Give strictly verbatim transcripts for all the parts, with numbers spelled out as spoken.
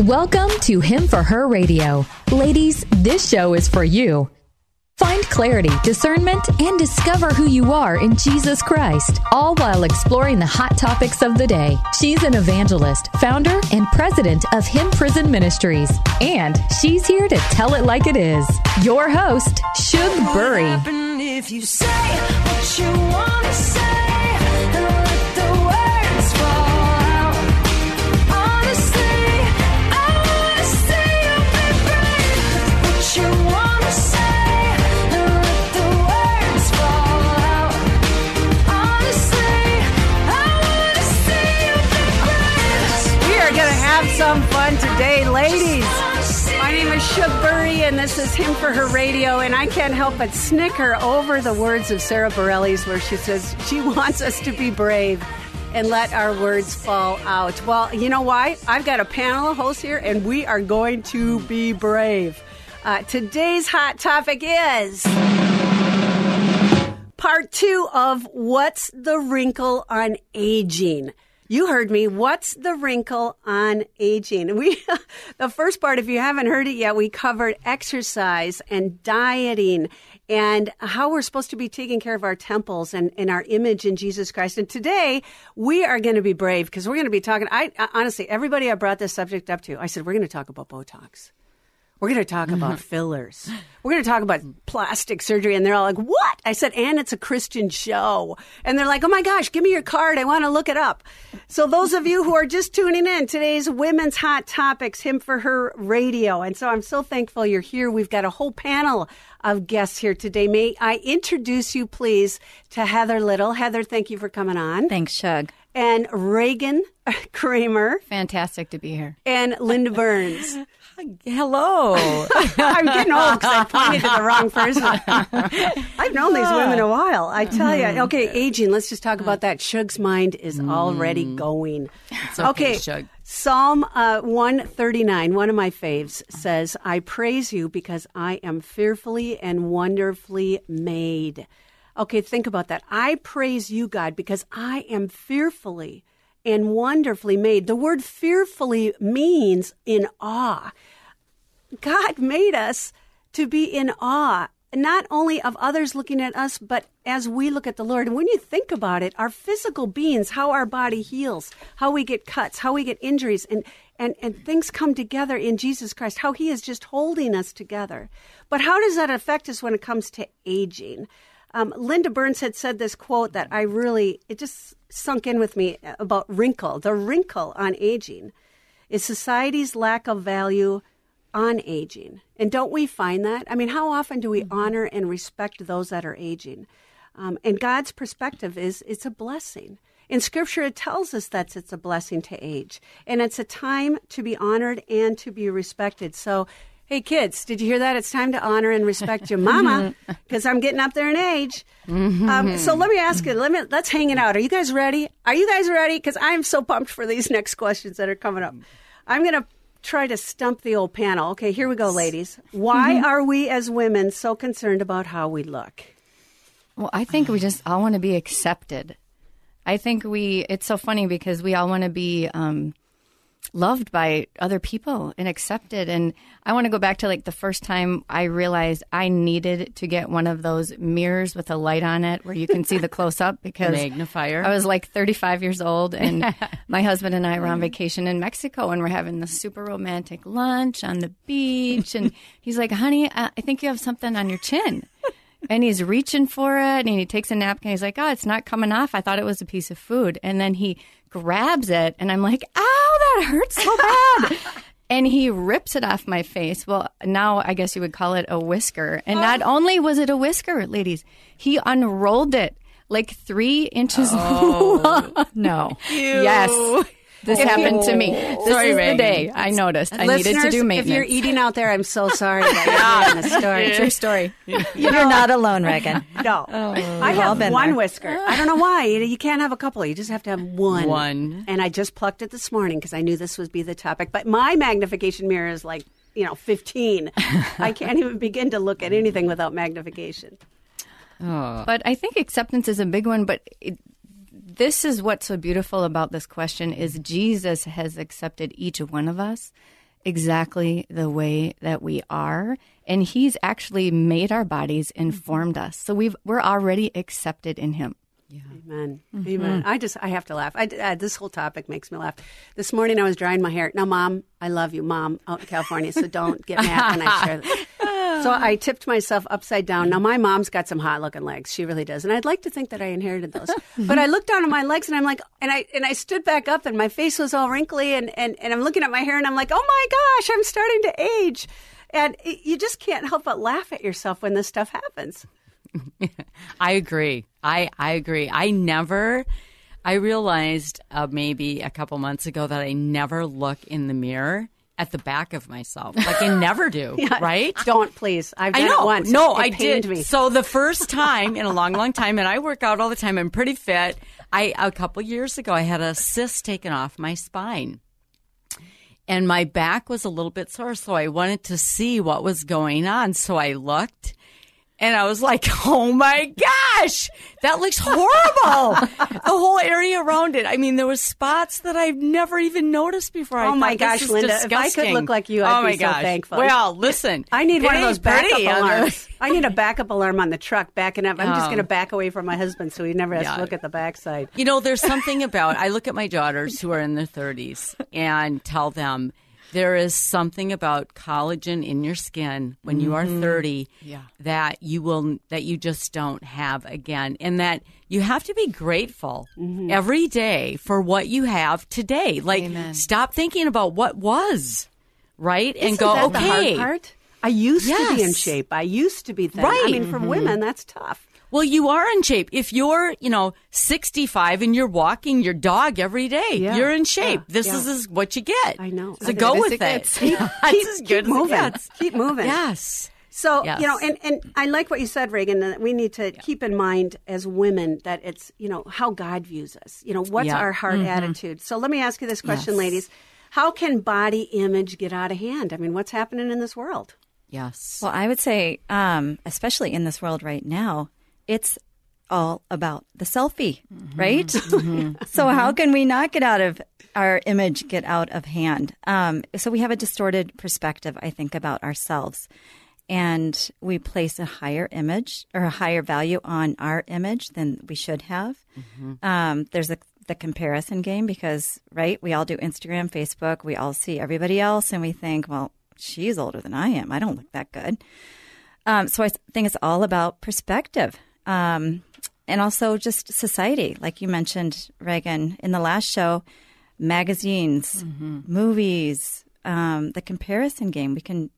Welcome to Him for Her Radio. Ladies, this show is for you. Find clarity, discernment, and discover who you are in Jesus Christ, all while exploring the hot topics of the day. She's an evangelist, founder, and president of Him Prison Ministries, and she's here to tell it like it is. Your host, Shug Burry. What happened if you say what you want to say? Some fun today, ladies. My name is Shook Burry, and this is Him for Her Radio, and I can't help but snicker over the words of Sarah Bareilles, where she says she wants us to be brave and let our words fall out. Well, you know why? I've got a panel of hosts here, and we are going to be brave. Uh, today's hot topic is part two of What's the Wrinkle on Aging? You heard me. What's the wrinkle on aging? We, the first part, if you haven't heard it yet, we covered exercise and dieting and how we're supposed to be taking care of our temples and, and our image in Jesus Christ. And today we are going to be brave because we're going to be talking. I honestly, everybody I brought this subject up to, I said, we're going to talk about Botox. We're going to talk about fillers. We're going to talk about plastic surgery. And they're all like, what? I said, and it's a Christian show. And they're like, oh, my gosh, give me your card. I want to look it up. So those of you who are just tuning in, today's Women's Hot Topics, Him for Her Radio. And so I'm so thankful you're here. We've got a whole panel of guests here today. May I introduce you, please, to Heather Little. Heather, thank you for coming on. Thanks, Shug. And Reagan Kramer. Fantastic to be here. And Linda Burns. Hello. I'm getting old because I pointed to the wrong person. I've known these women a while. I tell you. Okay, aging. Let's just talk about that. Shug's mind is already going. It's okay, okay, Shug. Psalm uh, one thirty-nine, one of my faves, says, I praise you because I am fearfully and wonderfully made. Okay, think about that. I praise you, God, because I am fearfully and wonderfully made. The word fearfully means in awe. God made us to be in awe, not only of others looking at us, but as we look at the Lord. And when you think about it, our physical beings, how our body heals, how we get cuts, how we get injuries, and and and things come together in Jesus Christ, how he is just holding us together. But how does that affect us when it comes to aging? Um, Linda Burns had said this quote that I really, it just sunk in with me about wrinkle. The wrinkle on aging is society's lack of value on aging. And don't we find that? I mean, how often do we mm-hmm. honor and respect those that are aging? Um, and God's perspective is it's a blessing. In Scripture, it tells us that it's a blessing to age. And it's a time to be honored and to be respected. So, hey, kids, did you hear that? It's time to honor and respect your mama because I'm getting up there in age. Um, so let me ask you, let me, let's hang it out. Are you guys ready? Are you guys ready? Because I'm so pumped for these next questions that are coming up. I'm going to try to stump the old panel. Okay, here we go, ladies. Why are we as women so concerned about how we look? Well, I think we just all want to be accepted. I think we, it's so funny because we all want to be um, loved by other people and accepted. And I want to go back to like the first time I realized I needed to get one of those mirrors with a light on it where you can see the close up because magnifier. I was like thirty-five years old and my husband and I were on vacation in Mexico and we're having this super romantic lunch on the beach. And he's like, honey, I think you have something on your chin. And he's reaching for it, and he takes a napkin. He's like, oh, it's not coming off. I thought it was a piece of food. And then he grabs it, and I'm like, ow, that hurts so bad. And he rips it off my face. Well, now I guess you would call it a whisker. And not only was it a whisker, ladies, he unrolled it like three inches oh, long. No. Ew. Yes. This if happened you, to me. This sorry, is Reagan. The day I noticed I Listeners, needed to do maintenance. If you're eating out there, I'm so sorry that you're in the story. True story. You're not alone, Reagan. No. Oh, I have one there. Whisker. I don't know why. You can't have a couple. You just have to have one. One. And I just plucked it this morning because I knew this would be the topic. But my magnification mirror is like, you know, fifteen. I can't even begin to look at anything without magnification. Oh. But I think acceptance is a big one, but... It, This is what's so beautiful about this question is Jesus has accepted each one of us exactly the way that we are. And he's actually made our bodies and formed us. So we've, we're already accepted in him. Yeah. Amen. Mm-hmm. Amen. I just, I have to laugh. I, uh, this whole topic makes me laugh. This morning I was drying my hair. Now, Mom, I love you, Mom, out in California, so don't get mad when I share this. So I tipped myself upside down. Now, my mom's got some hot-looking legs. She really does. And I'd like to think that I inherited those. But I looked down at my legs, and I'm like, and I and I stood back up, and my face was all wrinkly, and, and, and I'm looking at my hair, and I'm like, oh, my gosh, I'm starting to age. And it, you just can't help but laugh at yourself when this stuff happens. I agree. I, I agree. I never, I realized uh, maybe a couple months ago that I never look in the mirror at the back of myself. Like I never do, yeah, right? Don't, please. I've done I know. it once. No, it I did. Me. So the first time in a long, long time, and I work out all the time, I'm pretty fit. I a couple years ago, I had a cyst taken off my spine. And my back was a little bit sore, so I wanted to see what was going on. So I looked. And I was like, oh, my gosh, that looks horrible. The whole area around it. I mean, there were spots that I've never even noticed before. I oh, my gosh, this is Linda, disgusting. If I could look like you, I'd oh my be gosh. so thankful. Well, listen. I need one of those backup alarms. I need a backup alarm on the truck backing up. I'm um, just going to back away from my husband so he never has yeah. to look at the backside. You know, there's something about, I look at my daughters who are in their thirties and tell them, there is something about collagen in your skin when you are thirty yeah. that you will that you just don't have again, and that you have to be grateful mm-hmm. every day for what you have today. Like, Amen. Stop thinking about what was, right? Isn't and go, that okay. The hard part? I used yes. to be in shape. I used to be thin. Right. I mean, for mm-hmm. women, that's tough. Well, you are in shape. If you're, you know, sixty-five and you're walking your dog every day, yeah. you're in shape. Yeah. This yeah. Is, is what you get. I know. So I go with it. Gets. Keep, yeah. keep, as good keep as moving. It keep moving. Yes. So, yes. you know, and, and I like what you said, Reagan, that we need to yeah. keep in mind as women that it's, you know, how God views us. You know, what's yeah. our heart mm-hmm. attitude? So let me ask you this question, yes. ladies. How can body image get out of hand? I mean, what's happening in this world? Yes. Well, I would say, um, especially in this world right now, it's all about the selfie, mm-hmm. right? Mm-hmm. So mm-hmm. how can we not get out of our image, get out of hand? Um, so we have a distorted perspective, I think, about ourselves. And we place a higher image or a higher value on our image than we should have. Mm-hmm. Um, there's a, the comparison game because, right, we all do Instagram, Facebook. We all see everybody else and we think, well, she's older than I am. I don't look that good. Um, so I think it's all about perspective. Um, and also just society, like you mentioned, Reagan, in the last show, magazines, mm-hmm. movies, um, the comparison game, we can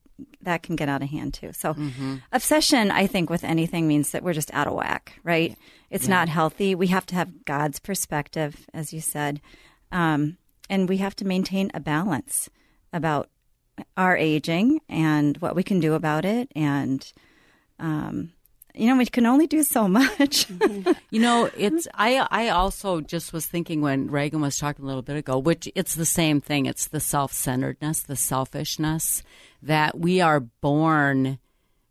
that can get out of hand too. So mm-hmm. obsession, I think, with anything means that we're just out of whack, right? Yeah. It's yeah. not healthy. We have to have God's perspective, as you said, um, and we have to maintain a balance about our aging and what we can do about it and um you know, we can only do so much. You know, it's I I also just was thinking when Reagan was talking a little bit ago, which it's the same thing. It's the self-centeredness, the selfishness that we are born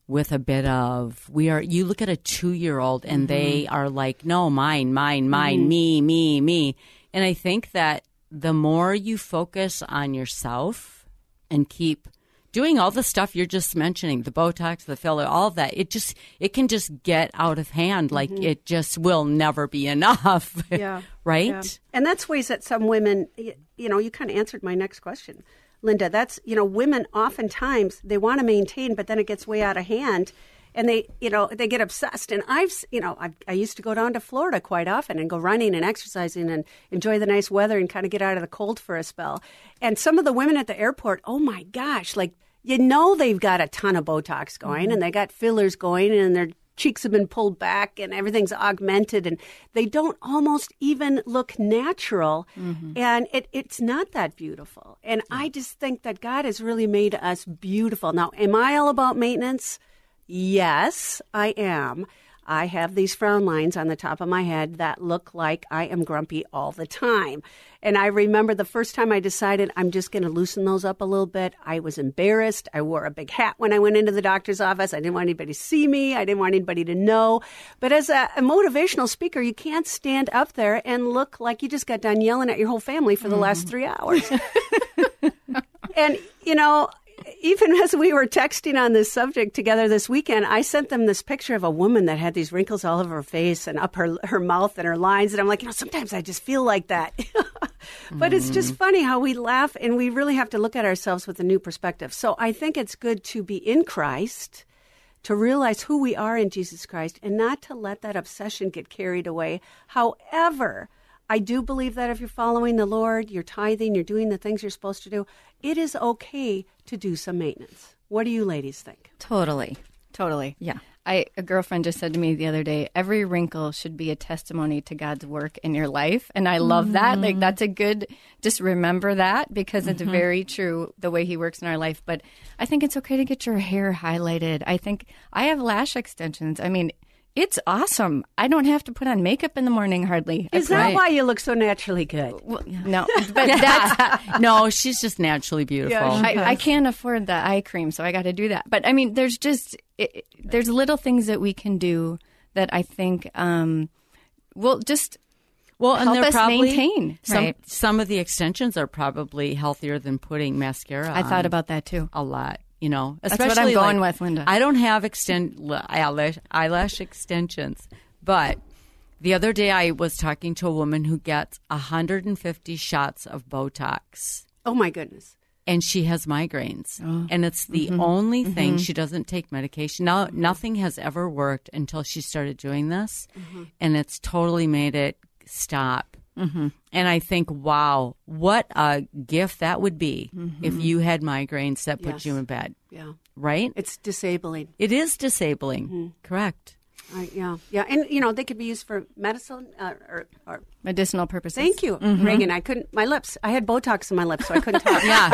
with a bit of. We are you look at a two-year-old and mm-hmm. they are like, no, mine, mine, mine, mm-hmm. me, me, me. And I think that the more you focus on yourself and keep doing all the stuff you're just mentioning, the Botox, the filler, all of that, it just it can just get out of hand. Like mm-hmm. it just will never be enough. Yeah. Right? Yeah. And that's ways that some women, you know, you kind of answered my next question, Linda. That's, you know, women oftentimes they want to maintain, but then it gets way out of hand. And they, you know, they get obsessed. And I've, you know, I, I used to go down to Florida quite often and go running and exercising and enjoy the nice weather and kind of get out of the cold for a spell. And some of the women at the airport, oh, my gosh, like, you know, they've got a ton of Botox going mm-hmm. and they got fillers going and their cheeks have been pulled back and everything's augmented and they don't almost even look natural. Mm-hmm. And it, it's not that beautiful. And yeah. I just think that God has really made us beautiful. Now, am I all about maintenance? Yes, I am. I have these frown lines on the top of my head that look like I am grumpy all the time. And I remember the first time I decided I'm just going to loosen those up a little bit. I was embarrassed. I wore a big hat when I went into the doctor's office. I didn't want anybody to see me. I didn't want anybody to know. But as a, a motivational speaker, you can't stand up there and look like you just got done yelling at your whole family for the mm. last three hours. And, you know, even as we were texting on this subject together this weekend, I sent them this picture of a woman that had these wrinkles all over her face and up her her mouth and her lines. And I'm like, you know, sometimes I just feel like that. But mm. it's just funny how we laugh, and we really have to look at ourselves with a new perspective. So I think it's good to be in Christ, to realize who we are in Jesus Christ, and not to let that obsession get carried away. However, I do believe that if you're following the Lord, you're tithing, you're doing the things you're supposed to do, it is okay to do some maintenance. What do you ladies think? Totally. Totally. Yeah. I, a girlfriend just said to me the other day, every wrinkle should be a testimony to God's work in your life. And I love mm-hmm. that. Like, that's a good, just remember that, because it's mm-hmm. very true the way he works in our life. But I think it's okay to get your hair highlighted. I think I have lash extensions. I mean, it's awesome. I don't have to put on makeup in the morning hardly. Is that why you look so naturally good? Well, yeah. No, but that's no. She's just naturally beautiful. Yeah, I, I can't afford the eye cream, so I got to do that. But I mean, there's just it, there's little things that we can do that I think um, will just well help and they're us probably, maintain. Some, right? some of the extensions are probably healthier than putting mascara on. I thought about that too. A lot. You know, especially that's what I'm going like, with, Linda. I don't have extend eyelash, eyelash extensions, but the other day I was talking to a woman who gets one hundred fifty shots of Botox. Oh, my goodness. And she has migraines. Oh. And it's the mm-hmm. only thing. Mm-hmm. She doesn't take medication. Now, nothing has ever worked until she started doing this, mm-hmm. and it's totally made it stop. Mm-hmm. And I think, wow, what a gift that would be mm-hmm. if you had migraines that put yes. you in bed. Yeah. Right? It's disabling. It is disabling. Mm-hmm. Correct. Uh, yeah. Yeah. And, you know, they could be used for medicine uh, or, or medicinal purposes. Thank you, mm-hmm. Reagan. I couldn't, my lips, I had Botox in my lips, so I couldn't talk. Yeah.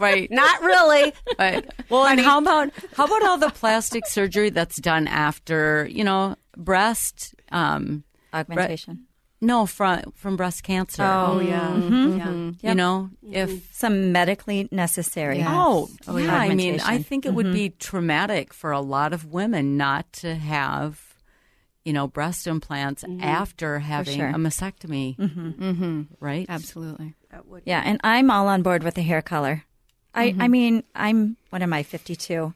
Right. Not really. Right. Well, and how about, how about all the plastic surgery that's done after, you know, breast um, augmentation? Bre- No, from from breast cancer. Oh, yeah. Mm-hmm. yeah. You yep. know, mm-hmm. if some medically necessary. Yes. Oh, oh, yeah. I mean, I think it mm-hmm. would be traumatic for a lot of women not to have, you know, breast implants mm-hmm. after having sure. a mastectomy. Mm-hmm. Mm-hmm. Right? Absolutely. That would yeah, and I'm all on board with the hair color. Mm-hmm. I, I mean, I'm, what am I, fifty-two?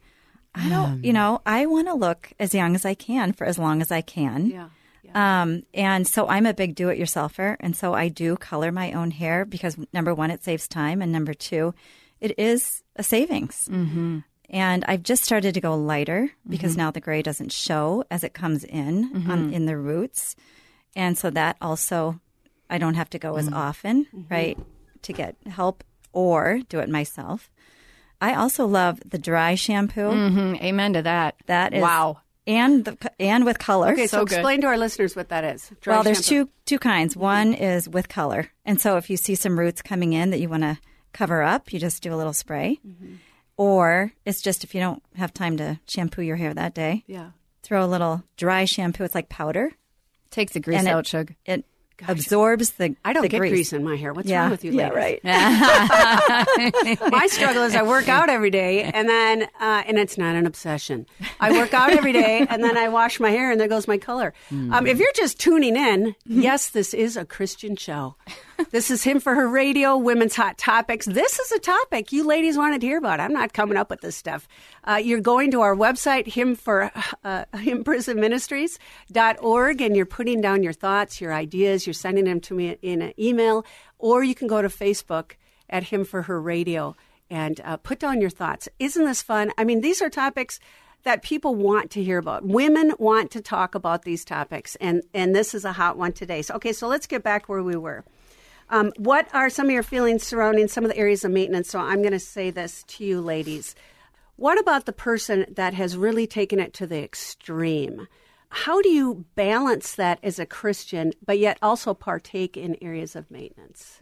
I don't, um, you know, I want to look as young as I can for as long as I can. Yeah. Yeah. Um, and so I'm a big do-it-yourselfer, and so I do color my own hair because, number one, it saves time, and number two, it is a savings. Mm-hmm. And I've just started to go lighter because mm-hmm. now the gray doesn't show as it comes in mm-hmm. um, in the roots, and so that also I don't have to go mm-hmm. as often, mm-hmm. right, to get help or do it myself. I also love the dry shampoo. Mm-hmm. Amen to that. That is wow. And the, and with color. Okay, so, so explain to our listeners what that is. Dry well, there's shampoo. two two kinds. One is with color. And so if you see some roots coming in that you want to cover up, you just do a little spray. Mm-hmm. Or it's just if you don't have time to shampoo your hair that day, yeah, throw a little dry shampoo. It's like powder. Takes the grease and out, Shug. It, it Gosh. absorbs the I don't the get grease. grease in my hair. What's yeah. wrong with you ladies? Yeah, right. My struggle is I work out every day, and then, uh, and it's not an obsession. I work out every day, and then I wash my hair, and there goes my color. Mm. Um, if you're just tuning in, yes, this is a Christian show. This is Him for Her Radio, Women's Hot Topics. This is a topic you ladies wanted to hear about. I'm not coming up with this stuff. Uh, you're going to our website, Him for uh, Him Prison Ministries dot org, and you're putting down your thoughts, your ideas. You're sending them to me in an email, or you can go to Facebook at Him for Her Radio and uh, put down your thoughts. Isn't this fun? I mean, these are topics that people want to hear about. Women want to talk about these topics, and, and this is a hot one today. So, okay, so let's get back where we were. Um, what are some of your feelings surrounding some of the areas of maintenance? So I'm going to say this to you ladies. What about the person that has really taken it to the extreme? How do you balance that as a Christian, but yet also partake in areas of maintenance?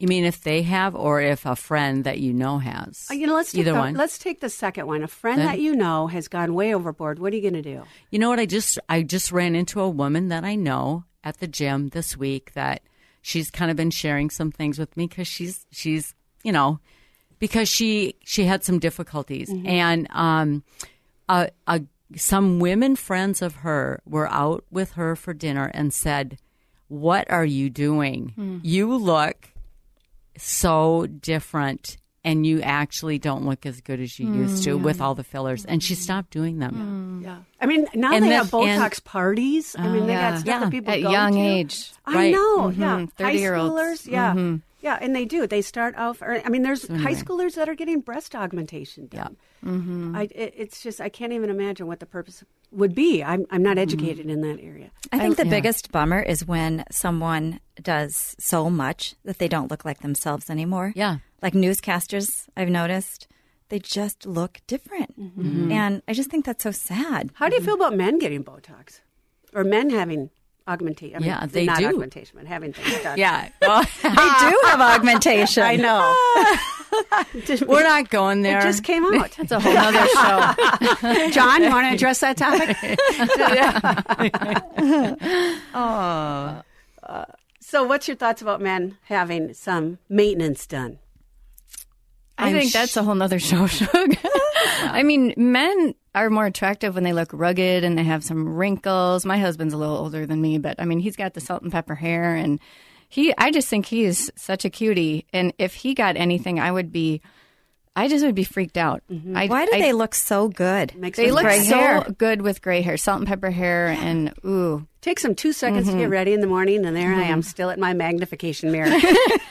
You mean if they have or if a friend that you know has? Uh, you know, let's take Either the, one. Let's take the second one. A friend then, that you know has gone way overboard. What are you going to do? You know what? I just I just ran into a woman that I know at the gym this week that she's kind of been sharing some things with me because she's, she's you know, because she she had some difficulties. Mm-hmm. And um, a, a, some women friends of her were out with her for dinner and said, "What are you doing? Mm. You look so different and you actually don't look as good as you mm, used to yeah. with all the fillers. And she stopped doing them. Yeah, yeah. I mean, now and they this, have Botox and, parties. Uh, I mean, they yeah. got stuff yeah. that people at go young to. age. Right. I know, mm-hmm. yeah. thirty-year-olds. Yeah, mm-hmm. yeah, and they do. They start off, or, I mean, there's so anyway. high schoolers that are getting breast augmentation done. Yeah. Mm-hmm. I, it, it's just, I can't even imagine what the purpose would be. I'm, I'm not educated mm-hmm. in that area. I think I, the yeah. biggest bummer is when someone does so much that they don't look like themselves anymore. Yeah. Like newscasters, I've noticed, they just look different. Mm-hmm. And I just think that's so sad. How do you mm-hmm. feel about men getting Botox? Or men having augmentation? I mean, yeah, they not do. augmentation, but having things done. Yeah. Well, they do have augmentation. I know. We're not going there. It just came out. That's a whole other show. John, you want to address that topic? oh. Uh, so what's your thoughts about men having some maintenance done? I I'm think sh- that's a whole nother show, Shug. I mean, men are more attractive when they look rugged and they have some wrinkles. My husband's a little older than me, but I mean, he's got the salt and pepper hair, and he, I just think he is such a cutie. And if he got anything, I would be, I just would be freaked out. Mm-hmm. I, Why do I, they look so good? Makes they look so hair. good with gray hair, salt and pepper hair, and ooh. Takes them two seconds mm-hmm. to get ready in the morning, and there mm-hmm. I am still at my magnification mirror.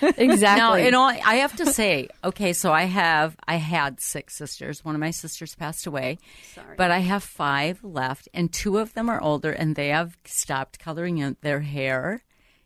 Exactly. Now, you know, I have to say, okay, so I have, I had six sisters. One of my sisters passed away. Sorry. But I have five left, and two of them are older, and they have stopped coloring in their hair.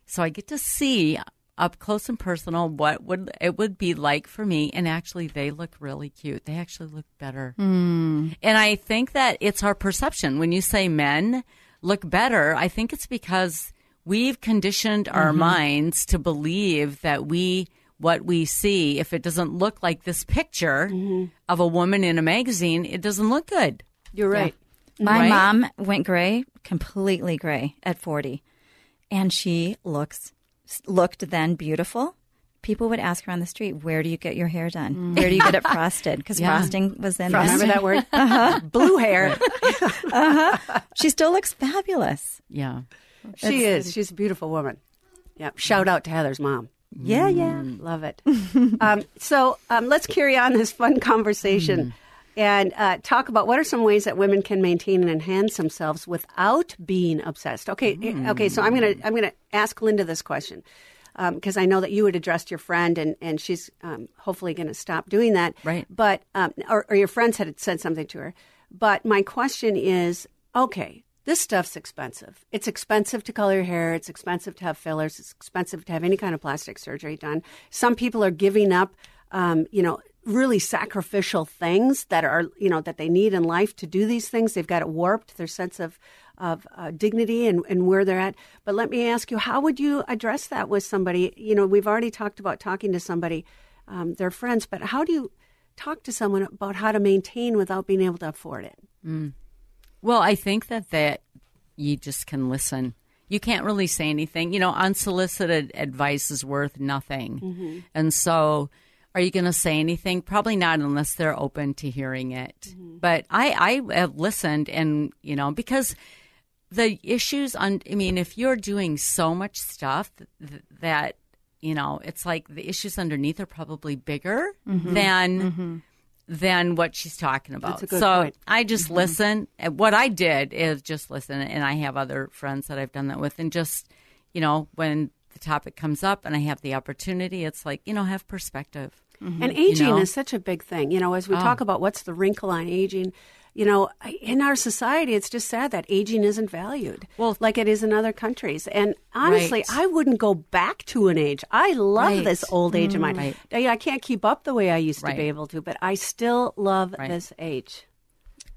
So I get to see up close and personal what would it would be like for me, and actually they look really cute. They actually look better. Mm. And I think that it's our perception. When you say men look better, I think it's because we've conditioned our mm-hmm. minds to believe that we what we see, if it doesn't look like this picture mm-hmm. of a woman in a magazine, it doesn't look good. You're right. Yeah. My right? mom went gray, completely gray at forty, and she looks looked then beautiful. People would ask her on the street, where do you get your hair done? Mm. Where do you get it frosted? Because yeah. frosting was then. Remember that word? Uh-huh. Blue hair. uh-huh. She still looks fabulous. Yeah. She That's, is. She's a beautiful woman. Yeah. Shout out to Heather's mom. Yeah, yeah. Mm. Love it. um, so um, let's carry on this fun conversation mm. and uh, talk about what are some ways that women can maintain and enhance themselves without being obsessed. Okay. Mm. Okay. So I'm going to I'm going to ask Linda this question. Because um, I know that you had addressed your friend, and, and she's um, hopefully going to stop doing that. Right. But um, or, or your friends had said something to her. But my question is, okay, this stuff's expensive. It's expensive to color your hair. It's expensive to have fillers. It's expensive to have any kind of plastic surgery done. Some people are giving up, um, you know, really sacrificial things that are, you know, that they need in life to do these things. They've got it warped, their sense of of uh, dignity and, and where they're at. But let me ask you, how would you address that with somebody? You know, we've already talked about talking to somebody, um, their friends, but how do you talk to someone about how to maintain without being able to afford it? Mm. Well, I think that, that you just can listen. You can't really say anything. You know, unsolicited advice is worth nothing. Mm-hmm. And so are you going to say anything? Probably not unless they're open to hearing it. Mm-hmm. But I, I have listened, and, you know, because the issues on, I mean, if you're doing so much stuff th- that, you know, it's like the issues underneath are probably bigger mm-hmm. than mm-hmm. than what she's talking about. That's a good so point. I just mm-hmm. listen. What I did is just listen, and I have other friends that I've done that with, and just, you know, when the topic comes up and I have the opportunity, it's like, you know, have perspective. Mm-hmm. And aging you know? is such a big thing. You know, as we oh. talk about what's the wrinkle on aging, you know, in our society, it's just sad that aging isn't valued well, like it is in other countries. And honestly, right. I wouldn't go back to an age. I love right. this old age mm. of mine. Right. I can't keep up the way I used right. to be able to, but I still love right. this age.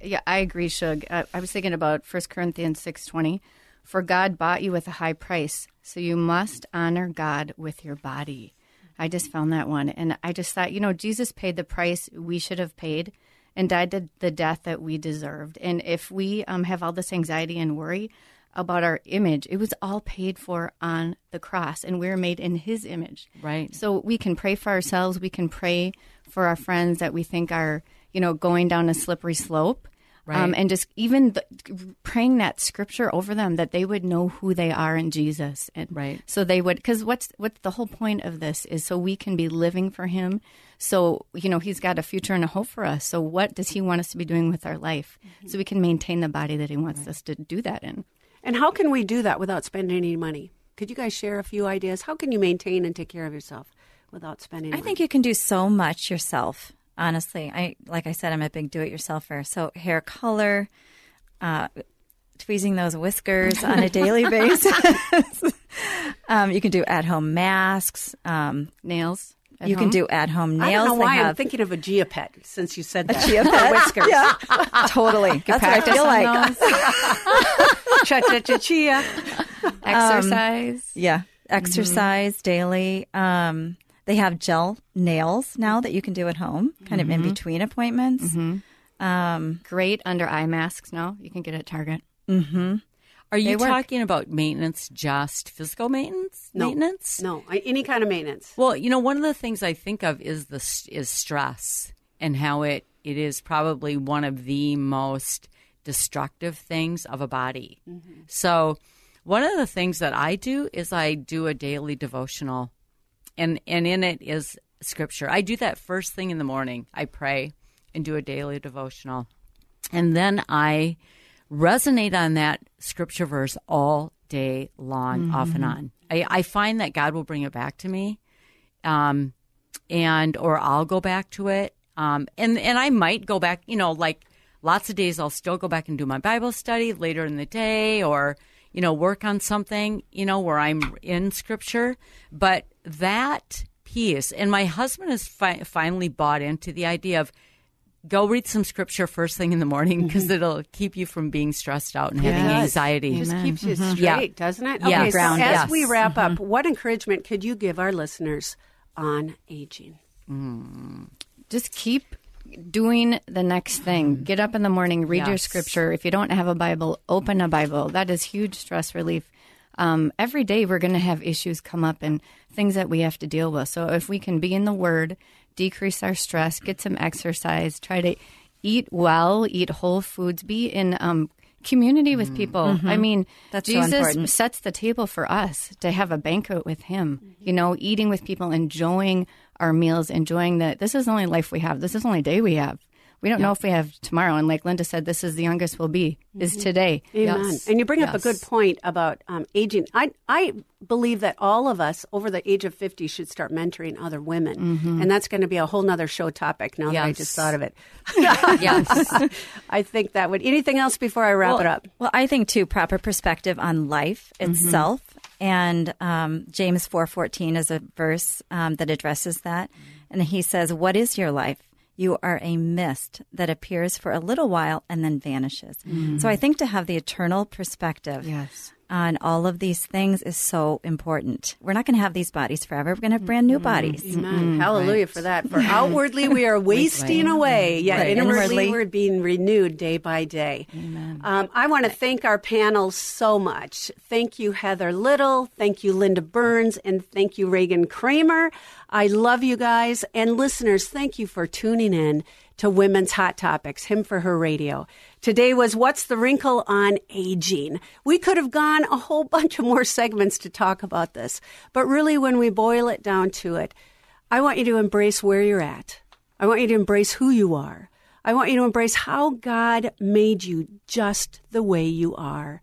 Yeah, I agree, Shug. I, I was thinking about First Corinthians six twenty. For God bought you with a high price, so you must honor God with your body. I just found that one. And I just thought, you know, Jesus paid the price we should have paid and died the death that we deserved. And if we um, have all this anxiety and worry about our image, it was all paid for on the cross, and we're made in his image. Right. So we can pray for ourselves. We can pray for our friends that we think are, you know, going down a slippery slope. Right. Um, and just even the, praying that scripture over them, that they would know who they are in Jesus. And right. So they would, because what's, what's the whole point of this is so we can be living for him. So, you know, he's got a future and a hope for us. So what does he want us to be doing with our life? Mm-hmm. So we can maintain the body that he wants right. us to do that in. And how can we do that without spending any money? Could you guys share a few ideas? How can you maintain and take care of yourself without spending money? I think you can do so much yourself. Honestly, I like I said, I'm a big do-it-yourselfer. So hair color, uh, tweezing those whiskers on a daily basis. um, you can do at-home masks, um, nails. You home? Can do at-home nails. I don't know why have... I'm thinking of a Geopet since you said that. A Geopet? Whiskers. Yeah. Totally. That's what I feel like. Cha-cha-cha-chia. Exercise. Um, yeah. Exercise mm-hmm. daily. Um They have gel nails now that you can do at home, kind mm-hmm. of in between appointments. Mm-hmm. Um, Great under-eye masks now. You can get at Target. Mm-hmm. Are you they talking work. About maintenance, just physical maintenance? No. Maintenance? No, I, any kind of maintenance. Well, you know, one of the things I think of is the is stress and how it, it is probably one of the most destructive things of a body. Mm-hmm. So one of the things that I do is I do a daily devotional. And and in it is scripture. I do that first thing in the morning. I pray and do a daily devotional. And then I resonate on that scripture verse all day long, mm-hmm. off and on. I, I find that God will bring it back to me, um, and or I'll go back to it. Um, and, and I might go back, you know, like lots of days I'll still go back and do my Bible study later in the day or, you know, work on something, you know, where I'm in scripture. But that piece, and my husband has fi- finally bought into the idea of go read some scripture first thing in the morning because mm-hmm. it'll keep you from being stressed out and yes. having anxiety. It just Amen. Keeps you mm-hmm. straight, yeah. doesn't it? Yeah. Okay, ground, so as yes. we wrap mm-hmm. up, what encouragement could you give our listeners on aging? Mm. Just keep doing the next thing. Get up in the morning, read yes. your scripture. If you don't have a Bible, open a Bible. That is huge stress relief. Um, every day we're going to have issues come up and things that we have to deal with. So if we can be in the Word, decrease our stress, get some exercise, try to eat well, eat whole foods, be in um, community with people. Mm-hmm. I mean, That's Jesus so sets the table for us to have a banquet with him, mm-hmm. you know, eating with people, enjoying our meals, enjoying that. This is the only life we have. This is the only day we have. We don't yep. know if we have tomorrow. And like Linda said, this is the youngest we'll be, mm-hmm. is today. Amen. Yes. And you bring yes. up a good point about um, aging. I I believe that all of us over the age of fifty should start mentoring other women. Mm-hmm. And that's going to be a whole nother show topic now yes. that I just thought of it. yes. I think that would. Anything else before I wrap well, it up? Well, I think, too, proper perspective on life itself. Mm-hmm. And um, James four fourteen is a verse um, that addresses that. And he says, what is your life? You are a mist that appears for a little while and then vanishes. Mm. So I think to have the eternal perspective yes. on all of these things is so important. We're not going to have these bodies forever. We're going to have brand new bodies. Amen. Mm. Hallelujah right. for that. For outwardly we are wasting away, yet right. inwardly, inwardly we're being renewed day by day. Amen. Um, I want to thank our panel so much. Thank you, Heather Little. Thank you, Linda Burns. And thank you, Reagan Kramer. I love you guys. And listeners, thank you for tuning in to Women's Hot Topics, Him for Her Radio. Today was What's the Wrinkle on Aging? We could have gone a whole bunch of more segments to talk about this. But really, when we boil it down to it, I want you to embrace where you're at. I want you to embrace who you are. I want you to embrace how God made you just the way you are.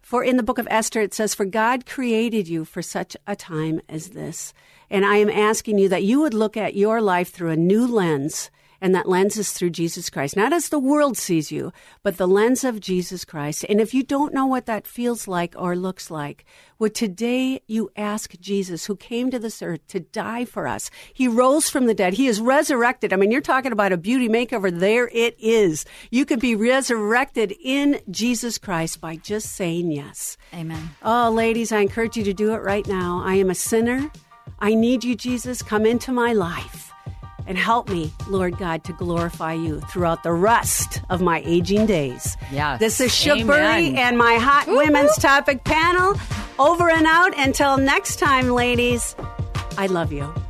For in the book of Esther, it says, for God created you for such a time as this. And I am asking you that you would look at your life through a new lens, and that lens is through Jesus Christ. Not as the world sees you, but the lens of Jesus Christ. And if you don't know what that feels like or looks like, would today you ask Jesus, who came to this earth to die for us? He rose from the dead. He is resurrected. I mean, you're talking about a beauty makeover. There it is. You can be resurrected in Jesus Christ by just saying yes. Amen. Oh, ladies, I encourage you to do it right now. I am a sinner. I need you, Jesus. Come into my life. And help me, Lord God, to glorify you throughout the rest of my aging days. Yes. This is Shook Burry and my Hot Woo-hoo. Women's Topic Panel. Over and out. Until next time, ladies, I love you.